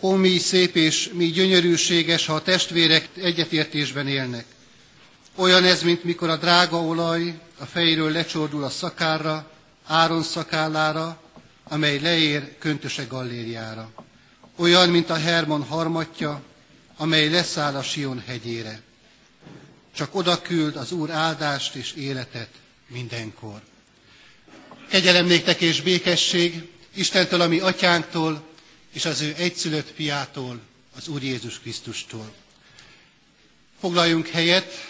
Ó, mi szép és mi gyönyörűséges, ha a testvérek egyetértésben élnek. Olyan ez, mint mikor a drága olaj a fejről lecsordul a szakálra, Áron szakállára, amely leér köntöse gallériára. Olyan, mint a Hermon harmatja, amely leszáll a Sion hegyére. Csak odaküld az Úr áldást és életet mindenkor. Kegyelem néktek és békesség Istentől, a mi atyánktól, és az ő egyszülött fiától, az Úr Jézus Krisztustól. Foglaljunk helyet,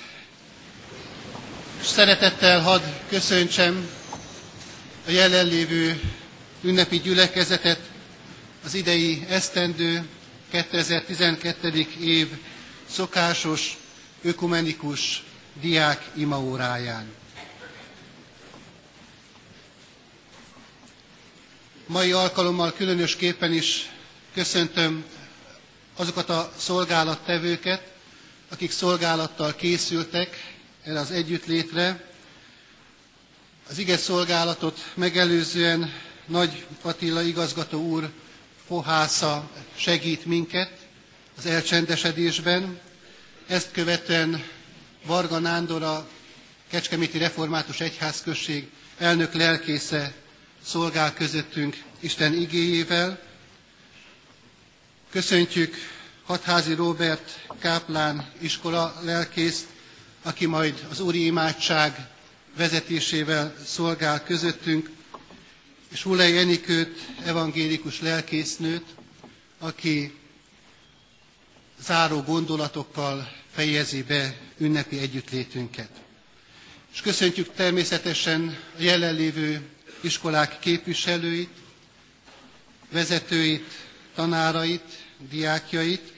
és szeretettel hadd köszöntsem a jelenlévő ünnepi gyülekezetet, az idei esztendő 2012. év szokásos, ökumenikus diák imaóráján. Mai alkalommal különösképpen is köszöntöm azokat a szolgálattevőket, akik szolgálattal készültek erre az együttlétre. Az ige szolgálatot megelőzően Nagy Patilla igazgató úr pohásza segít minket az elcsendesedésben. Ezt követően Varga Nándor, a Kecskeméti Református Egyházközség elnök lelkésze szolgál közöttünk Isten igéjével. Köszöntjük Hatházi Róbert káplán iskola lelkészt, aki majd az úri imádság vezetésével szolgál közöttünk, és Hulei Enikőt, evangélikus lelkésznőt, aki záró gondolatokkal fejezi be ünnepi együttlétünket. És köszöntjük természetesen a jelenlévő iskolák képviselőit, vezetőit, tanárait, diákjait.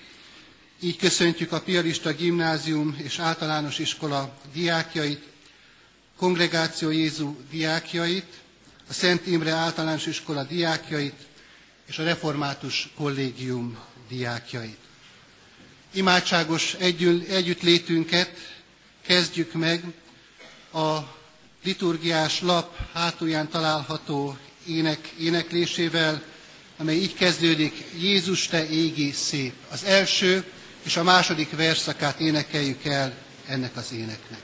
Így köszöntjük a Piarista Gimnázium és Általános Iskola diákjait, Kongregáció Jézus diákjait, a Szent Imre Általános Iskola diákjait és a Református Kollégium diákjait. Imádságos együttlétünket kezdjük meg a liturgiás lap hátulján található éneklésével, amely így kezdődik: Jézus, te égi szép. Az első és a második versszakát énekeljük el ennek az éneknek.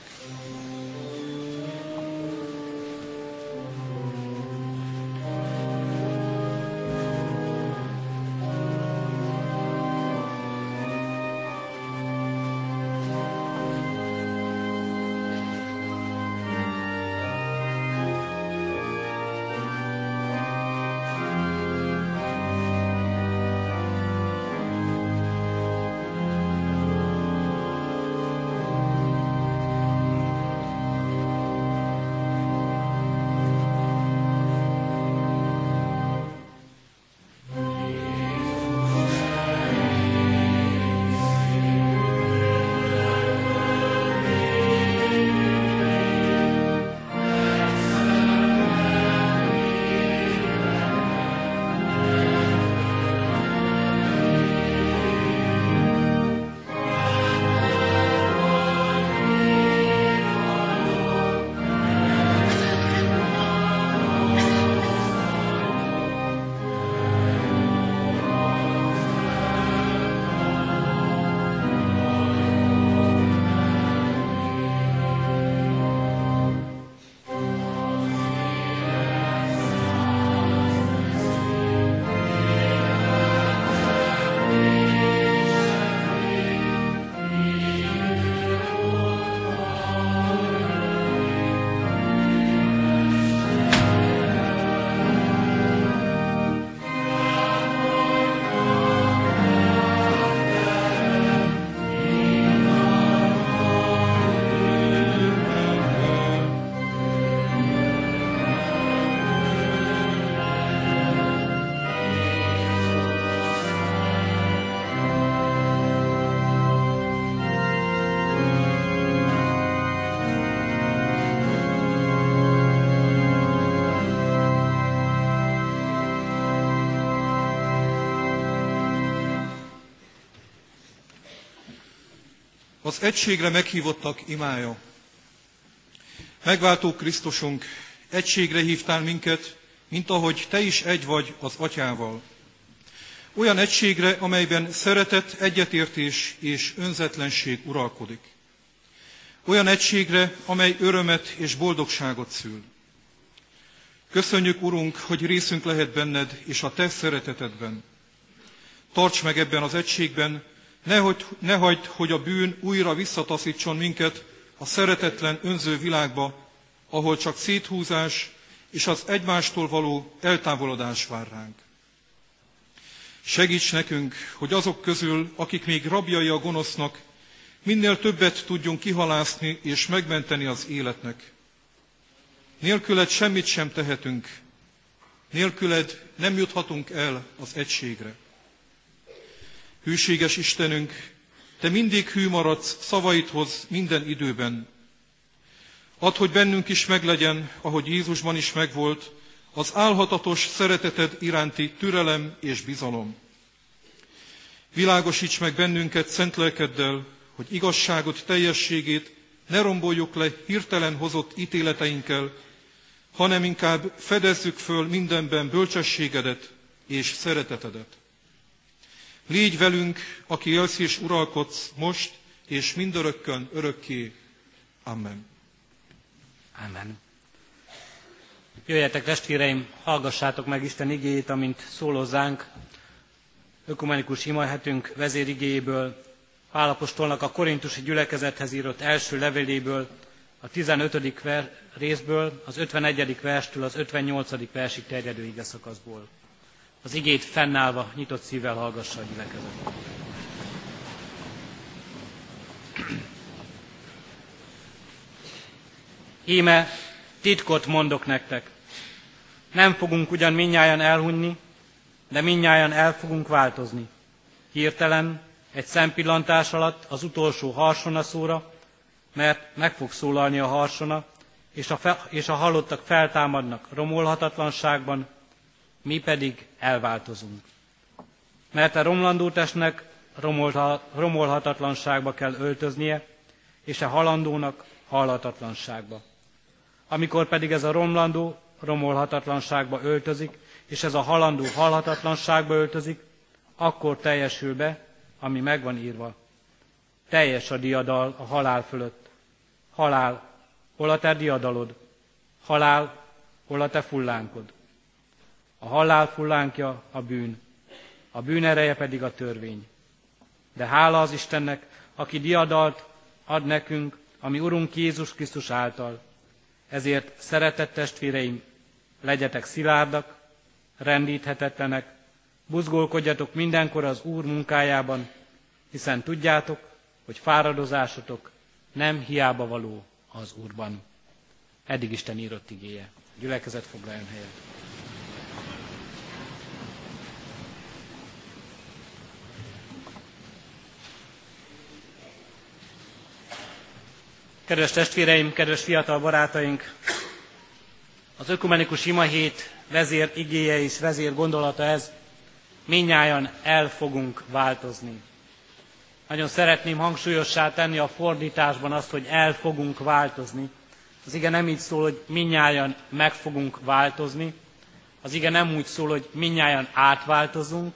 Az egységre meghívottak imája. Megváltó Krisztusunk, egységre hívtál minket, mint ahogy te is egy vagy az Atyával. olyan egységre, amelyben szeretet, egyetértés és önzetlenség uralkodik. Olyan egységre, amely örömet és boldogságot szül. Köszönjük, Urunk, hogy részünk lehet benned és a te szeretetedben. Tarts meg ebben az egységben, ne hagyd, hogy a bűn újra visszataszítson minket a szeretetlen, önző világba, ahol csak széthúzás és az egymástól való eltávolodás vár ránk. Segíts nekünk, hogy azok közül, akik még rabjai a gonosznak, minél többet tudjunk kihalászni és megmenteni az életnek. Nélküled semmit sem tehetünk, nélküled nem juthatunk el az egységre. Hűséges Istenünk, te mindig hű maradsz szavaidhoz minden időben. Add, hogy bennünk is meglegyen, ahogy Jézusban is megvolt, az álhatatos szereteted iránti türelem és bizalom. Világosíts meg bennünket szent lelkeddel, hogy igazságod teljességét ne romboljuk le hirtelen hozott ítéleteinkkel, hanem inkább fedezzük föl mindenben bölcsességedet és szeretetedet. Légy velünk, aki élsz és uralkodsz most és mindörökkön örökké. Amen. Amen. Jöjjetek, testvéreim, hallgassátok meg Isten igéjét, amint szól hozzánk ökumenikus imahetünk vezérigéjéből, Pál apostolnak a korintusi gyülekezethez írott első leveléből, a 15. részből, az 51. verstől az 58. versig terjedő igeszakaszból. Az igét fennállva, nyitott szívvel hallgassa a gyülekezet. Íme, titkot mondok nektek. Nem fogunk ugyan mindnyájan elhunyni, de mindnyájan el fogunk változni. Hirtelen, egy szempillantás alatt az utolsó harsonaszóra, mert meg fog szólalni a harsona, és a halottak feltámadnak romolhatatlanságban, mi pedig elváltozunk. Mert a romlandó testnek romolhatatlanságba kell öltöznie, és a halandónak halhatatlanságba. Amikor pedig ez a romlandó romolhatatlanságba öltözik, és ez a halandó halhatatlanságba öltözik, akkor teljesül be, ami megvan írva. Teljes a diadal a halál fölött. Halál, hol a te diadalod? Halál, hol a te fullánkod? A halál fullánkja a bűn ereje pedig a törvény. De hála az Istennek, aki diadalt ad nekünk, ami Urunk Jézus Krisztus által. Ezért, szeretett testvéreim, legyetek szilárdak, rendíthetetlenek, buzgolkodjatok mindenkor az Úr munkájában, hiszen tudjátok, hogy fáradozásotok nem hiába való az Úrban. Eddig Isten írott igéje. A gyülekezet foglaljon helyet. Kedves testvéreim, kedves fiatal barátaink! Az ökumenikus imahét vezér igéje és vezér gondolata ez. Mindnyájan el fogunk változni. Nagyon szeretném hangsúlyossá tenni a fordításban azt, hogy el fogunk változni. Az ige nem így szól, hogy mindnyájan meg fogunk változni. Az ige nem úgy szól, hogy mindnyájan átváltozunk,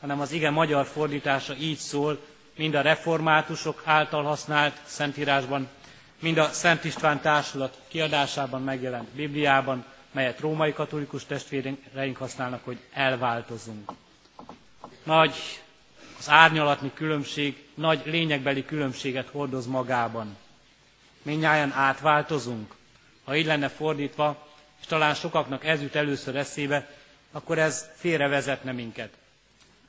hanem az ige magyar fordítása így szól, mind a reformátusok által használt szentírásban, mind a Szent István Társulat kiadásában megjelent Bibliában, melyet római katolikus testvéreink használnak, hogy elváltozunk. Nagy az árnyalatni különbség, nagy lényegbeli különbséget hordoz magában. Mindnyájan átváltozunk. Ha így lenne fordítva, és talán sokaknak ez jut először eszébe, akkor ez félrevezetne minket.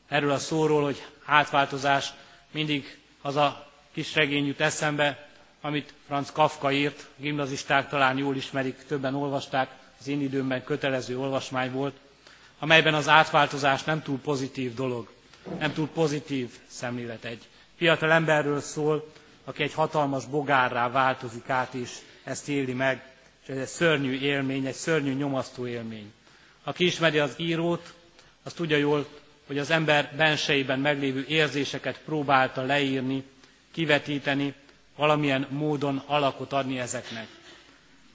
Erről a szóról, hogy átváltozás, mindig az a kis regény jut eszembe, amit Franz Kafka írt, a gimnazisták talán jól ismerik, többen olvasták, az én időmben kötelező olvasmány volt, amelyben az átváltozás nem túl pozitív dolog, nem túl pozitív szemlélet. Egy fiatal emberről szól, aki egy hatalmas bogárrá változik át, és ezt éli meg, és ez egy szörnyű élmény, egy szörnyű nyomasztó élmény. Aki ismeri az írót, az tudja jól, hogy az ember benseiben meglévő érzéseket próbálta leírni, kivetíteni, valamilyen módon alakot adni ezeknek.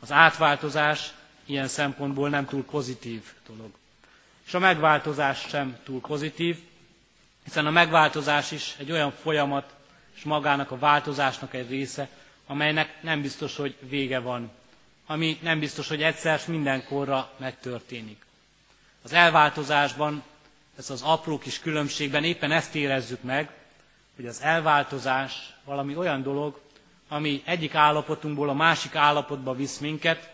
Az átváltozás ilyen szempontból nem túl pozitív dolog. És a megváltozás sem túl pozitív, hiszen a megváltozás is egy olyan folyamat, és magának a változásnak egy része, amelynek nem biztos, hogy vége van, ami nem biztos, hogy egyszer mindenkorra megtörténik. Az elváltozásban, ez az apró kis különbségben éppen ezt érezzük meg, hogy az elváltozás valami olyan dolog, ami egyik állapotunkból a másik állapotba visz minket,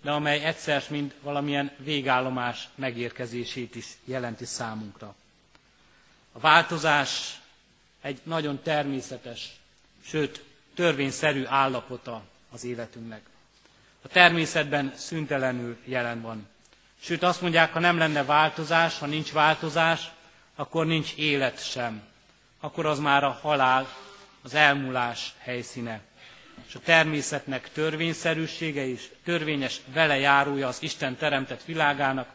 de amely egyszer mind valamilyen végállomás megérkezését is jelenti számunkra. A változás egy nagyon természetes, sőt törvényszerű állapota az életünknek. A természetben szüntelenül jelen van. Sőt azt mondják, ha nem lenne változás, ha nincs változás, akkor nincs élet sem. Akkor az már a halál, az elmúlás helyszíne. És a természetnek törvényszerűsége és törvényes velejárója az Isten teremtett világának,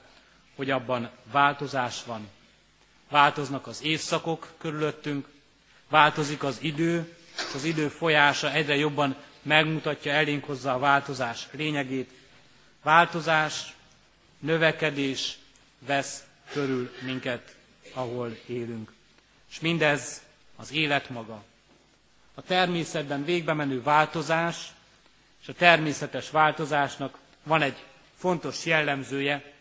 hogy abban változás van. Változnak az évszakok körülöttünk, változik az idő, és az idő folyása egyre jobban megmutatja elénk hozzá a változás lényegét. Változás, növekedés vesz körül minket, ahol élünk. És mindez az élet maga. A természetben végbe menő változás és a természetes változásnak van egy fontos jellemzője,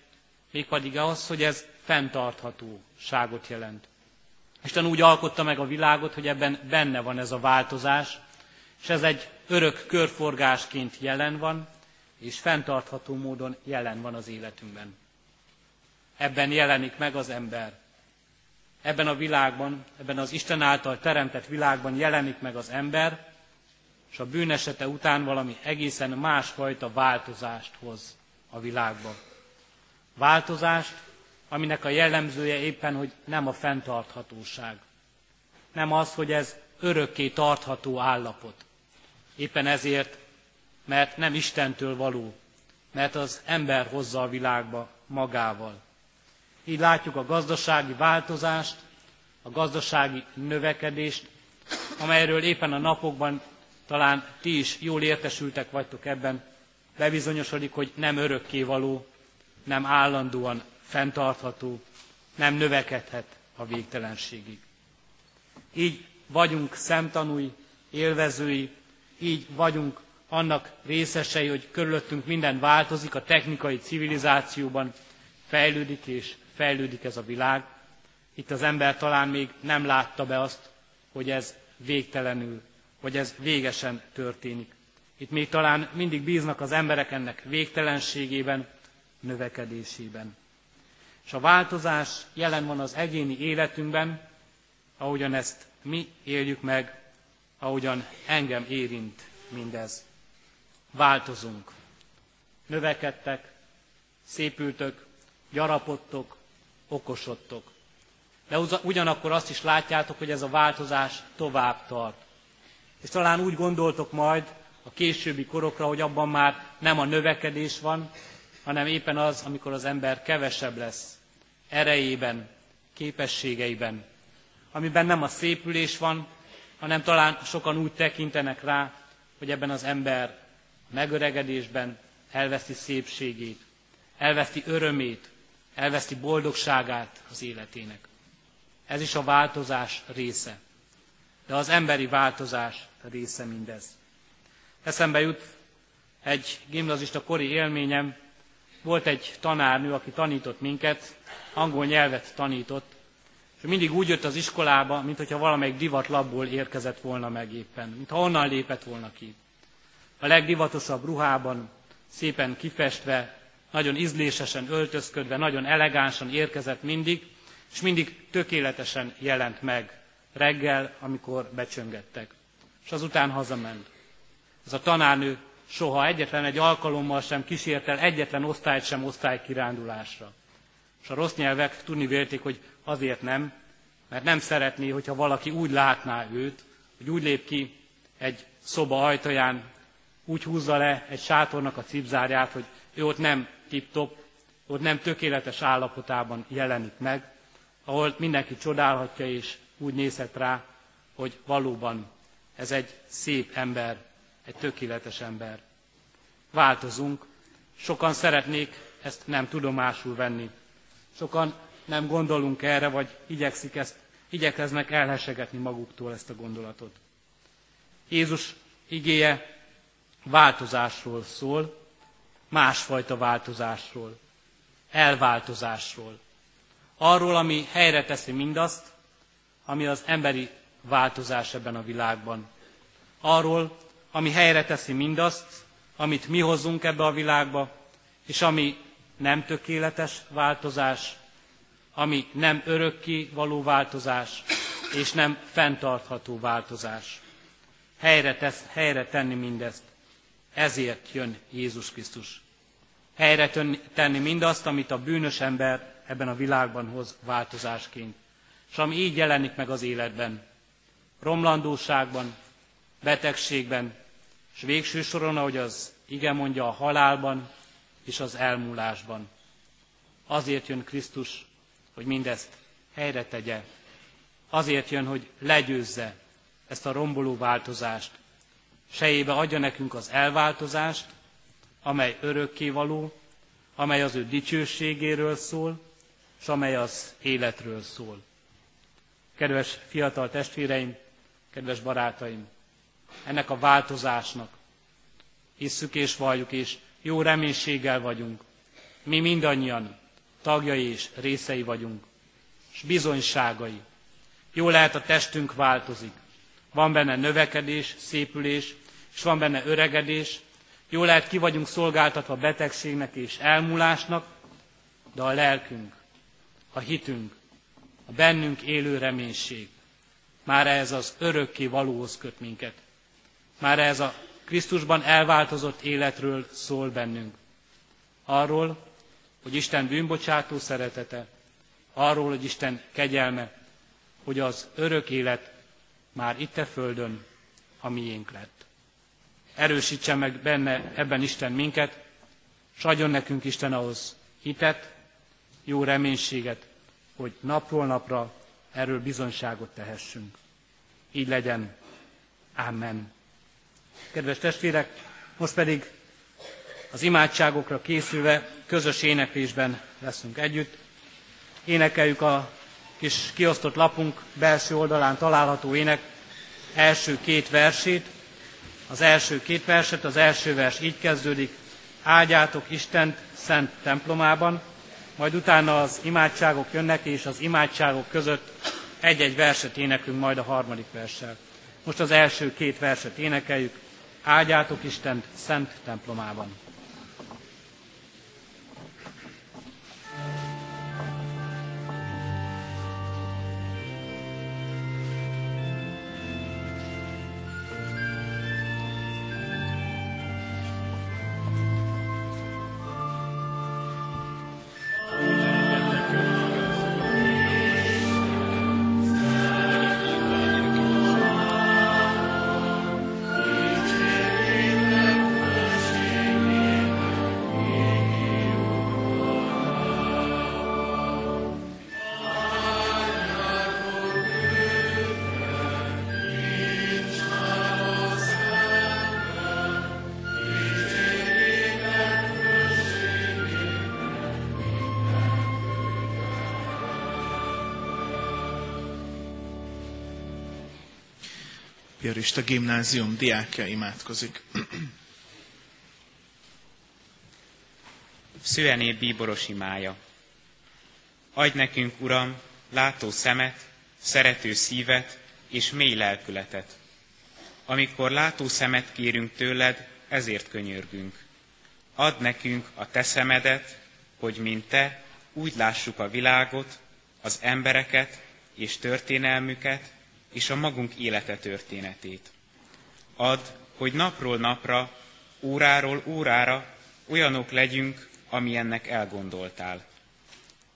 mégpedig az, hogy ez fenntarthatóságot jelent. Isten úgy alkotta meg a világot, hogy ebben benne van ez a változás, és ez egy örök körforgásként jelen van, és fenntartható módon jelen van az életünkben. Ebben jelenik meg az ember. Ebben a világban, ebben az Isten által teremtett világban jelenik meg az ember, és a bűnesete után valami egészen másfajta változást hoz a világba. Változást, aminek a jellemzője éppen, hogy nem a fenntarthatóság. Nem az, hogy ez örökké tartható állapot. Éppen ezért, mert nem Istentől való, mert az ember hozza a világba magával. Így látjuk a gazdasági változást, a gazdasági növekedést, amelyről éppen a napokban talán ti is jól értesültek vagytok ebben, bebizonyosodik, hogy nem örökkévaló, nem állandóan fenntartható, nem növekedhet a végtelenségig. Így vagyunk szemtanúi, élvezői, így vagyunk annak részesei, hogy körülöttünk minden változik, a technikai civilizációban fejlődik és fejlődik ez a világ. Itt az ember talán még nem látta be azt, hogy ez végtelenül, hogy ez végesen történik. Itt még talán mindig bíznak az emberek ennek végtelenségében, növekedésében. És a változás jelen van az egyéni életünkben, ahogyan ezt mi éljük meg, ahogyan engem érint mindez. Változunk. Növekedtek, szépültök, gyarapodtok, okosodtok. De ugyanakkor azt is látjátok, hogy ez a változás tovább tart. És talán úgy gondoltok majd a későbbi korokra, hogy abban már nem a növekedés van, hanem éppen az, amikor az ember kevesebb lesz erejében, képességeiben. Amiben nem a szépülés van, hanem talán sokan úgy tekintenek rá, hogy ebben az ember megöregedésben elveszti szépségét, elveszti örömét, elveszti boldogságát az életének. Ez is a változás része. De az emberi változás része mindez. Eszembe jut egy gimnazista kori élményem. Volt egy tanárnő, aki tanított minket, angol nyelvet tanított, és mindig úgy jött az iskolába, mintha valamelyik divatlapból érkezett volna meg éppen, mintha onnan lépett volna ki. A legdivatosabb ruhában, szépen kifestve, nagyon ízlésesen öltözködve, nagyon elegánsan érkezett mindig, és mindig tökéletesen jelent meg reggel, amikor becsöngettek. És azután hazament. Ez a tanárnő soha egyetlen egy alkalommal sem kísért el egyetlen osztályt sem osztálykirándulásra. És a rossz nyelvek tudni vélték, hogy azért nem, mert nem szeretné, hogyha valaki úgy látná őt, hogy úgy lép ki egy szoba ajtaján, úgy húzza le egy sátornak a cipzárját, hogy ő ott nem tip-top, ott nem tökéletes állapotában jelenik meg, ahol mindenki csodálhatja és úgy nézhet rá, hogy valóban ez egy szép ember, egy tökéletes ember. Változunk, sokan szeretnék ezt nem tudomásul venni. Sokan nem gondolunk erre, vagy igyekszünk ezt, igyekeznek elhessegetni maguktól ezt a gondolatot. Jézus igéje változásról szól, másfajta változásról, elváltozásról. Arról, ami helyre teszi mindazt, ami az emberi változás ebben a világban. Arról, ami helyre teszi mindazt, amit mi hozunk ebbe a világba, és ami nem tökéletes változás, ami nem örökké való változás, és nem fenntartható változás. Helyre tenni mindezt. Ezért jön Jézus Krisztus. Helyre tenni mindazt, amit a bűnös ember ebben a világban hoz változásként, és ami így jelenik meg az életben, romlandóságban, betegségben, és végső soron, ahogy az ige mondja, a halálban és az elmúlásban. Azért jön Krisztus, hogy mindezt helyre tegye. Azért jön, hogy legyőzze ezt a romboló változást. Sejébe adja nekünk az elváltozást, amely örökkévaló, amely az ő dicsőségéről szól, és amely az életről szól. Kedves fiatal testvéreim, kedves barátaim, ennek a változásnak hisszük és valljuk, és jó reménységgel vagyunk. Mi mindannyian tagjai és részei vagyunk, és bizonyságai. Jó lehet, a testünk változik. Van benne növekedés, szépülés, és van benne öregedés. Jó lehet, ki vagyunk szolgáltatva betegségnek és elmúlásnak, de a lelkünk, a hitünk, a bennünk élő reménység már ehhez az örökké valóhoz köt minket. Már ehhez a Krisztusban elváltozott életről szól bennünk. Arról, hogy Isten bűnbocsátó szeretete, arról, hogy Isten kegyelme, hogy az örök élet már itt a földön a miénk lett. Erősítsen meg benne ebben Isten minket, s adjon nekünk Isten ahhoz hitet, jó reménységet, hogy napról napra erről bizonyságot tehessünk. Így legyen. Amen. Kedves testvérek, most pedig az imádságokra készülve közös éneklésben leszünk együtt. Énekeljük a kis kiosztott lapunk belső oldalán található ének első két versét. Az első két verset, az első vers így kezdődik: áldjátok Istent szent templomában, majd utána az imádságok jönnek, és az imádságok között egy-egy verset éneklünk majd a harmadik verssel. Most az első két verset énekeljük: áldjátok Istent szent templomában. Piarista Gimnázium diákja imádkozik. Suenens bíboros imája. Adj nekünk, Uram, látó szemet, szerető szívet és mély lelkületet. Amikor látó szemet kérünk tőled, ezért könyörgünk. Add nekünk a te szemedet, hogy mint te, úgy lássuk a világot, az embereket és történelmüket, és a magunk élete történetét. Add, hogy napról napra, óráról órára olyanok legyünk, amilyennek elgondoltál.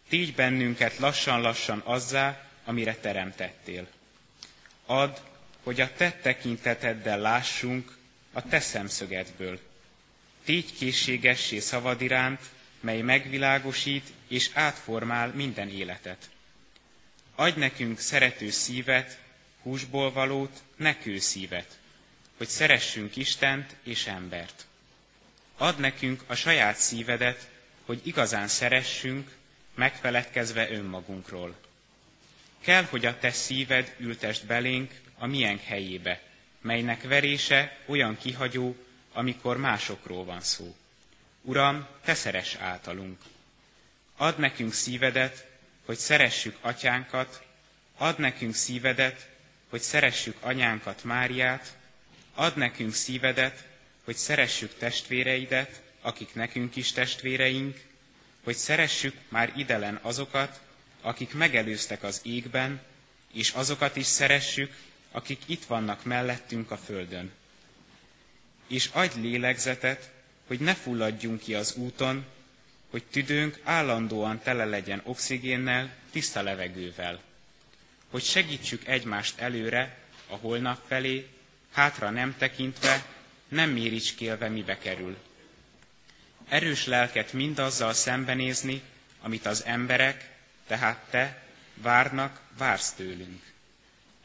Tégy bennünket lassan-lassan azzá, amire teremtettél. Add, hogy a te tekinteteddel lássunk a te szemszögedből. Tégy készségessé szavad iránt, mely megvilágosít és átformál minden életet. Adj nekünk szerető szívet, húsból valót, ne kőszívet, hogy szeressünk Istent és embert. Add nekünk a saját szívedet, hogy igazán szeressünk, megfeledkezve önmagunkról. kell, hogy a te szíved ültest belénk a miénk helyébe, melynek verése olyan kihagyó, amikor másokról van szó. Uram, te szeress általunk. Add nekünk szívedet, hogy szeressük atyánkat, add nekünk szívedet, hogy szeressük anyánkat, Máriát, add nekünk szívedet, hogy szeressük testvéreidet, akik nekünk is testvéreink, hogy szeressük már idelen azokat, akik megelőztek az égben, és azokat is szeressük, akik itt vannak mellettünk a földön. És adj lélegzetet, hogy ne fulladjunk ki az úton, hogy tüdőnk állandóan tele legyen oxigénnel, tiszta levegővel. Hogy segítsük egymást előre, a holnap felé, hátra nem tekintve, nem méricskélve mibe kerül. Erős lelket mindazzal szembenézni, amit az emberek, tehát te, vársz tőlünk.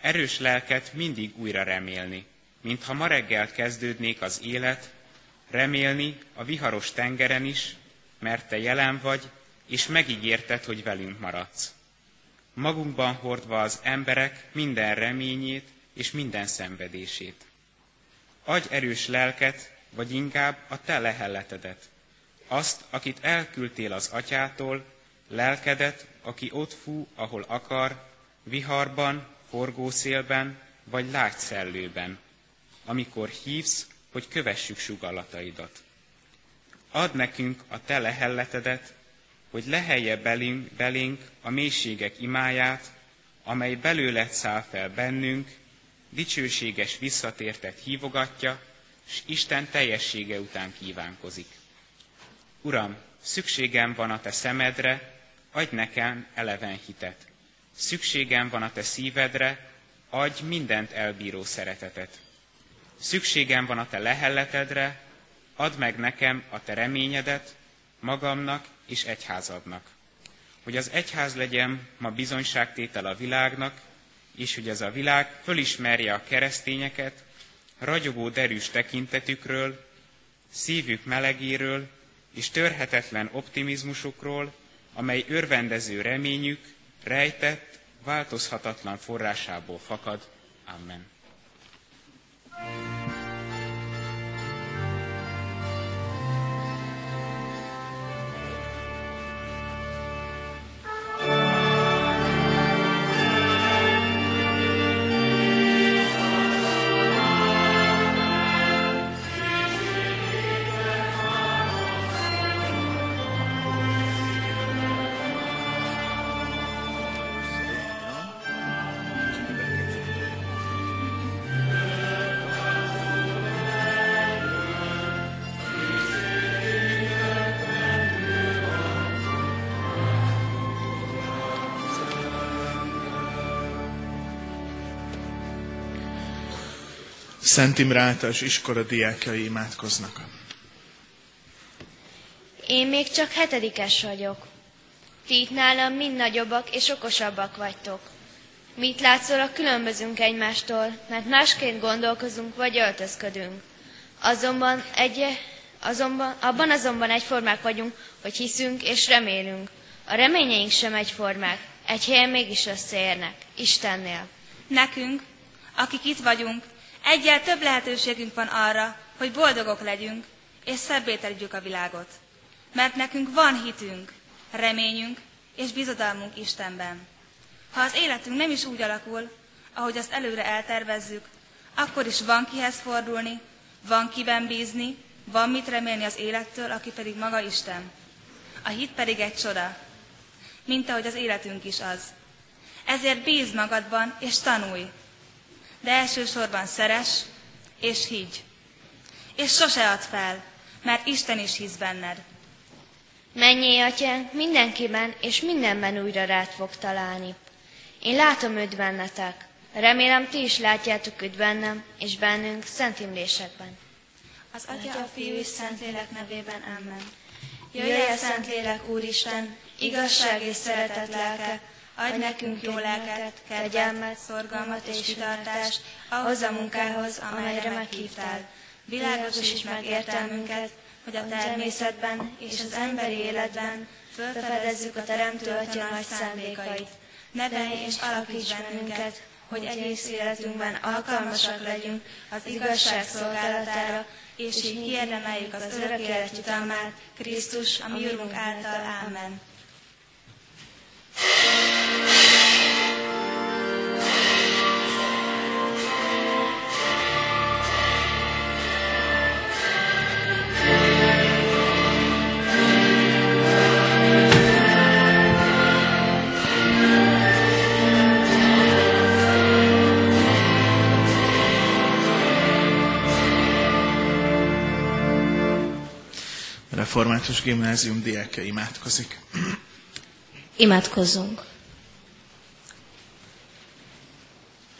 Erős lelket mindig újra remélni, mintha ma reggel kezdődnék az élet, remélni a viharos tengeren is, mert te jelen vagy, és megígérted, hogy velünk maradsz. Magunkban hordva az emberek minden reményét és minden szenvedését. Adj erős lelket, vagy inkább a te leheletedet, azt, akit elküldtél az atyától, lelkedet, aki ott fú, ahol akar, viharban, forgószélben, vagy lágy szellőben, amikor hívsz, hogy kövessük sugallataidat. Add nekünk a te lehelletedet, hogy lehelje belénk a mélységek imáját, amely belőled száll fel bennünk, dicsőséges visszatértet hívogatja, s Isten teljessége után kívánkozik. Uram, szükségem van a te szemedre, adj nekem eleven hitet. Szükségem van a te szívedre, adj mindent elbíró szeretetet. Szükségem van a te lehelletedre, add meg nekem a te reményedet, magamnak és egyházadnak. Hogy az egyház legyen ma bizonyságtétel a világnak, és hogy ez a világ fölismerje a keresztényeket, ragyogó derűs tekintetükről, szívük melegéről és törhetetlen optimizmusukról, amely örvendező reményük rejtett, változhatatlan forrásából fakad. Amen. Szent Imre Általános Iskola diákjai imádkoznak. Én még csak 7-es vagyok. Ti itt nálam mind nagyobbak és okosabbak vagytok. Mit látszólag különbözünk egymástól, mert másként gondolkozunk vagy öltözködünk. Azonban egyformák vagyunk, hogy hiszünk és remélünk. A reményeink sem egyformák, egy helyen mégis összeérnek, Istennél. Nekünk, akik itt vagyunk, egyel több lehetőségünk van arra, hogy boldogok legyünk, és szebbé tegyük a világot. Mert nekünk van hitünk, reményünk és bizodalmunk Istenben. Ha az életünk nem is úgy alakul, ahogy azt előre eltervezzük, akkor is van kihez fordulni, van kiben bízni, van mit remélni az élettől, aki pedig maga Isten. A hit pedig egy csoda, mint ahogy az életünk is az. Ezért bízz magadban és tanulj. De elsősorban szeress és higgy, és sose add fel, mert Isten is hisz benned. Mennyei Atyánk, mindenkiben és mindenben újra rád fog találni. Én látom őt bennetek, remélem ti is látjátok őt bennem és bennünk szent imlésekben. Az Atya, a Fiú és Szentlélek nevében, amen. Jöjj el, Szentlélek Úristen, igazság és szeretet lelke, adj nekünk jó lelket, kegyelmet, szorgalmat és kitartást ahhoz a munkához, amelyre meghívtál. Világosíts meg értelmünket, hogy a természetben és az emberi életben felfedezzük a Teremtő Atya nagy szándékait. nevelj és alapíts bennünket, hogy egész életünkben alkalmasak legyünk az igazság szolgálatára, és így kiérdemeljük az örök élet jutalmát, Krisztus, a mi Urunk által. Ámen. Református Gimnázium diákja imádkozik. Imádkozzunk.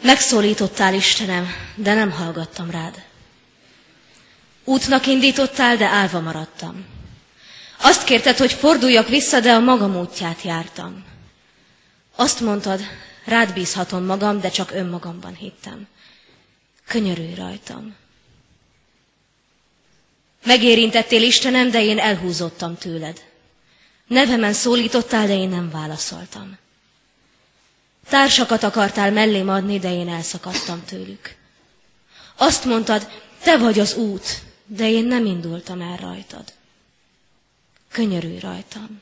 Megszólítottál, Istenem, de nem hallgattam rád. Útnak indítottál, de állva maradtam. Azt kérted, hogy forduljak vissza, de a magam útját jártam. Azt mondtad, rád bízhatom magam, de csak önmagamban hittem. Könyörülj rajtam. Megérintettél, Istenem, de én elhúzódtam tőled. Nevemen szólítottál, de én nem válaszoltam. Társakat akartál mellém adni, de én elszakadtam tőlük. Azt mondtad, te vagy az út, de én nem indultam el rajtad. Könyörülj rajtam.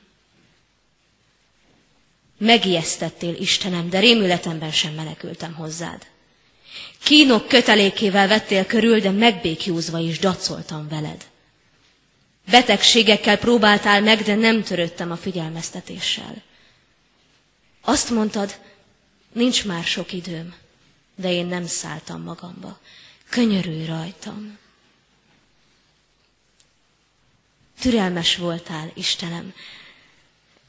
Megijesztettél, Istenem, de rémületemben sem menekültem hozzád. Kínok kötelékével vettél körül, de megbékjúzva is dacoltam veled. Betegségekkel próbáltál meg, de nem törődtem a figyelmeztetéssel. Azt mondtad, nincs már sok időm, de én nem szálltam magamba. Könyörülj rajtam. Türelmes voltál, Istenem,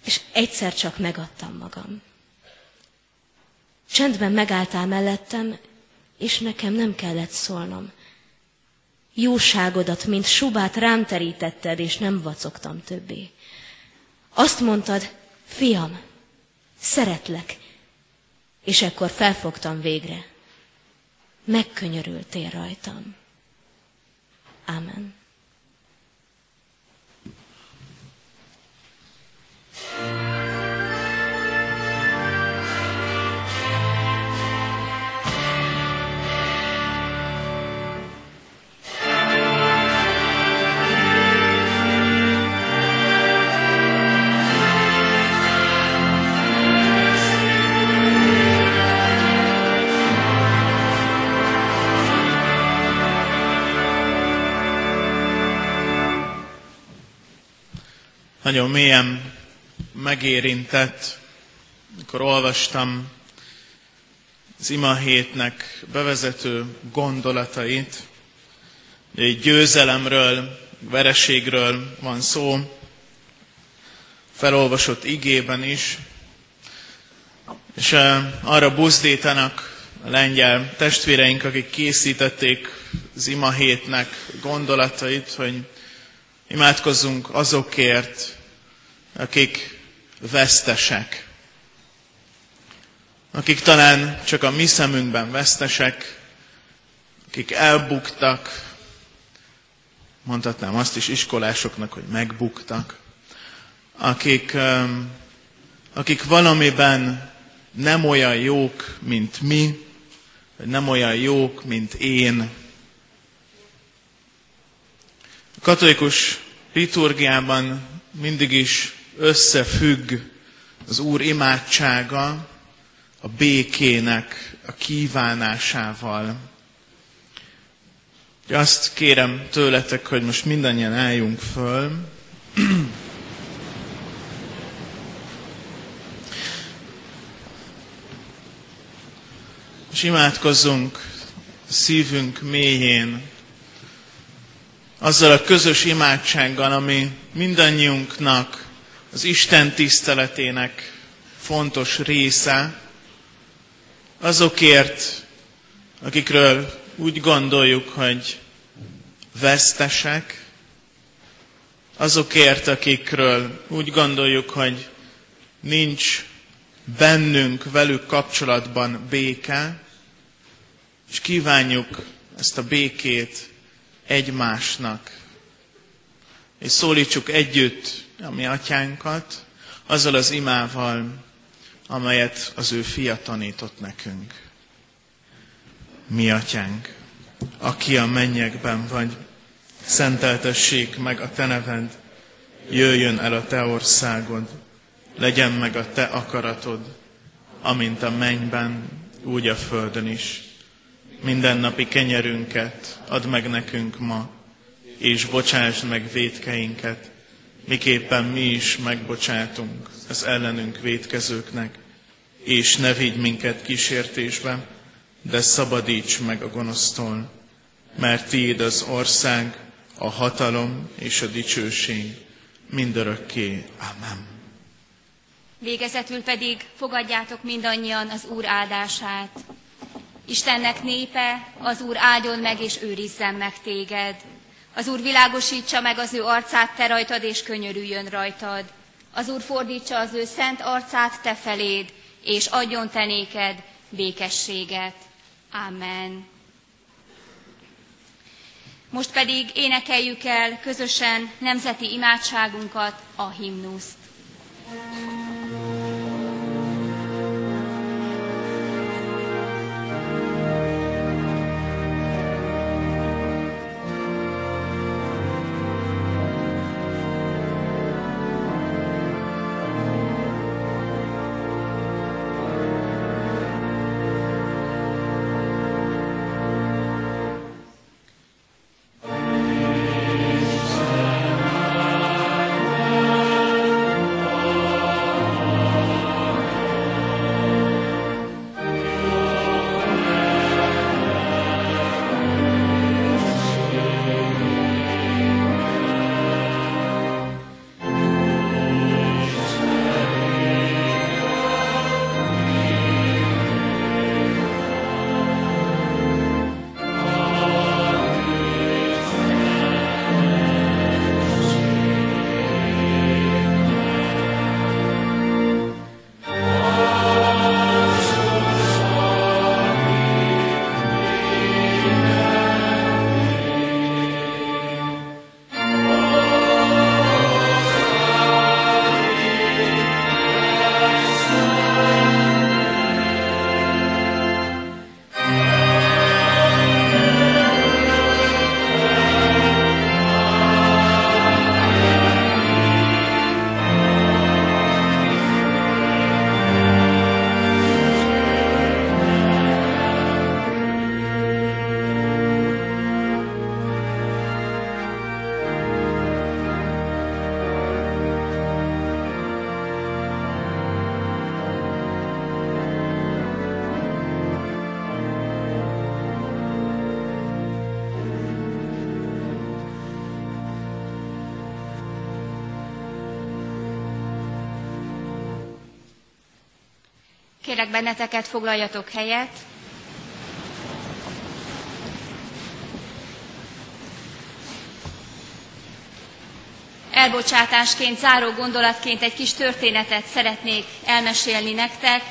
és egyszer csak megadtam magam. Csendben megálltál mellettem, és nekem nem kellett szólnom. Jóságodat, mint subát rám terítetted, és nem vacogtam többé. Azt mondtad, fiam, szeretlek, és ekkor felfogtam végre. Megkönyörültél rajtam. Ámen. Nagyon mélyen megérintett, amikor olvastam az imahétnek bevezető gondolatait. Egy győzelemről, vereségről van szó, felolvasott igében is. És arra buzdítanak a lengyel testvéreink, akik készítették az imahétnek gondolatait, hogy imádkozzunk azokért, akik vesztesek, akik talán csak a mi szemünkben vesztesek, akik elbuktak, mondhatnám azt is iskolásoknak, hogy megbuktak, akik valamiben nem olyan jók, mint mi, vagy nem olyan jók, mint én. A katolikus liturgiában mindig is összefügg az Úr imádsága a békének a kívánásával. Azt kérem tőletek, hogy most mindannyian álljunk föl. És imádkozzunk szívünk mélyén azzal a közös imádsággal, ami mindannyiunknak az Isten tiszteletének fontos része, azokért, akikről úgy gondoljuk, hogy vesztesek, azokért, akikről úgy gondoljuk, hogy nincs bennünk velük kapcsolatban béke, és kívánjuk ezt a békét egymásnak. És szólítsuk együtt a mi atyánkat, azzal az imával, amelyet az ő fia tanított nekünk. Mi atyánk, aki a mennyekben vagy, szenteltessék meg a te neved, jöjjön el a te országod, legyen meg a te akaratod, amint a mennyben, úgy a földön is. Mindennapi kenyerünket add meg nekünk ma, és bocsásd meg vétkeinket, miképpen mi is megbocsátunk az ellenünk vétkezőknek, és ne vigy minket kísértésbe, de szabadíts meg a gonosztól, mert tiéd az ország, a hatalom és a dicsőség mindörökké. Amen. Végezetül pedig fogadjátok mindannyian az Úr áldását. Istennek népe, az Úr áldjon meg és őrizzen meg téged. Az Úr világosítsa meg az ő arcát te rajtad, és könyörüljön rajtad. Az Úr fordítsa az ő szent arcát te feléd, és adjon te néked békességet. Amen. Most pedig énekeljük el közösen nemzeti imádságunkat, a himnuszt. Kérlek benneteket, foglaljatok helyet. Elbocsátásként, záró gondolatként egy kis történetet szeretnék elmesélni nektek.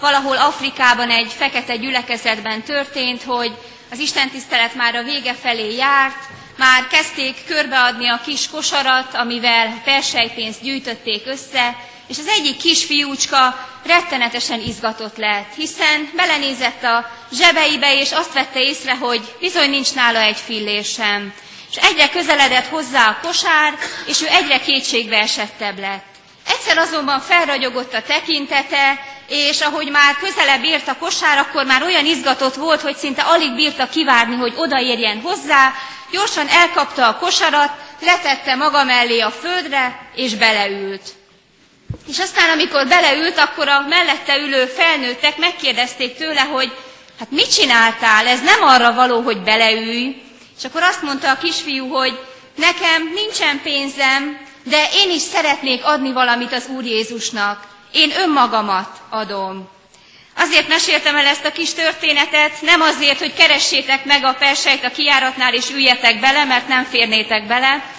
Valahol Afrikában egy fekete gyülekezetben történt, hogy az istentisztelet már a vége felé járt, már kezdték körbeadni a kis kosarat, amivel persejpénzt gyűjtötték össze, és az egyik kis fiúcska rettenetesen izgatott lett, hiszen belenézett a zsebeibe, és azt vette észre, hogy bizony nincs nála egy fillér sem. És egyre közeledett hozzá a kosár, és ő egyre kétségbe esettebb lett. Egyszer azonban felragyogott a tekintete, és ahogy már közelebb ért a kosár, akkor már olyan izgatott volt, hogy szinte alig bírta kivárni, hogy odaérjen hozzá, gyorsan elkapta a kosarat, letette maga mellé a földre, és beleült. És aztán, amikor beleült, akkor a mellette ülő felnőttek megkérdezték tőle, hogy hát mit csináltál, ez nem arra való, hogy beleülj. És akkor azt mondta a kisfiú, hogy nekem nincsen pénzem, de én is szeretnék adni valamit az Úr Jézusnak. Én önmagamat adom. Azért meséltem el ezt a kis történetet, nem azért, hogy keressétek meg a persejt a kijáratnál és üljetek bele, mert nem férnétek bele,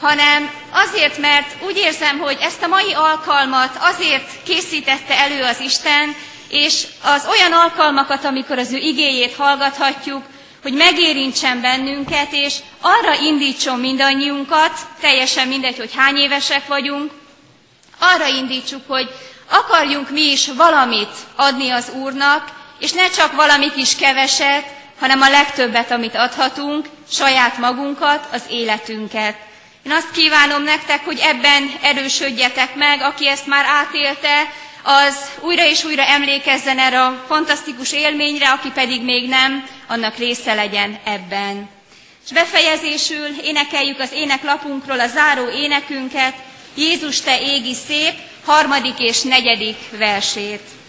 hanem azért, mert úgy érzem, hogy ezt a mai alkalmat azért készítette elő az Isten, és az olyan alkalmakat, amikor az ő igéjét hallgathatjuk, hogy megérintsen bennünket, és arra indítson mindannyiunkat, teljesen mindegy, hogy hány évesek vagyunk, arra indítsuk, hogy Akarjunk mi is valamit adni az Úrnak, és ne csak valami kis keveset, hanem a legtöbbet, amit adhatunk, saját magunkat, az életünket. Én azt kívánom nektek, hogy ebben erősödjetek meg, aki ezt már átélte, az újra és újra emlékezzen erre a fantasztikus élményre, aki pedig még nem, annak része legyen ebben. És befejezésül énekeljük az éneklapunkról a záró énekünket, Jézus, te égi szép, 3. és 4. versét.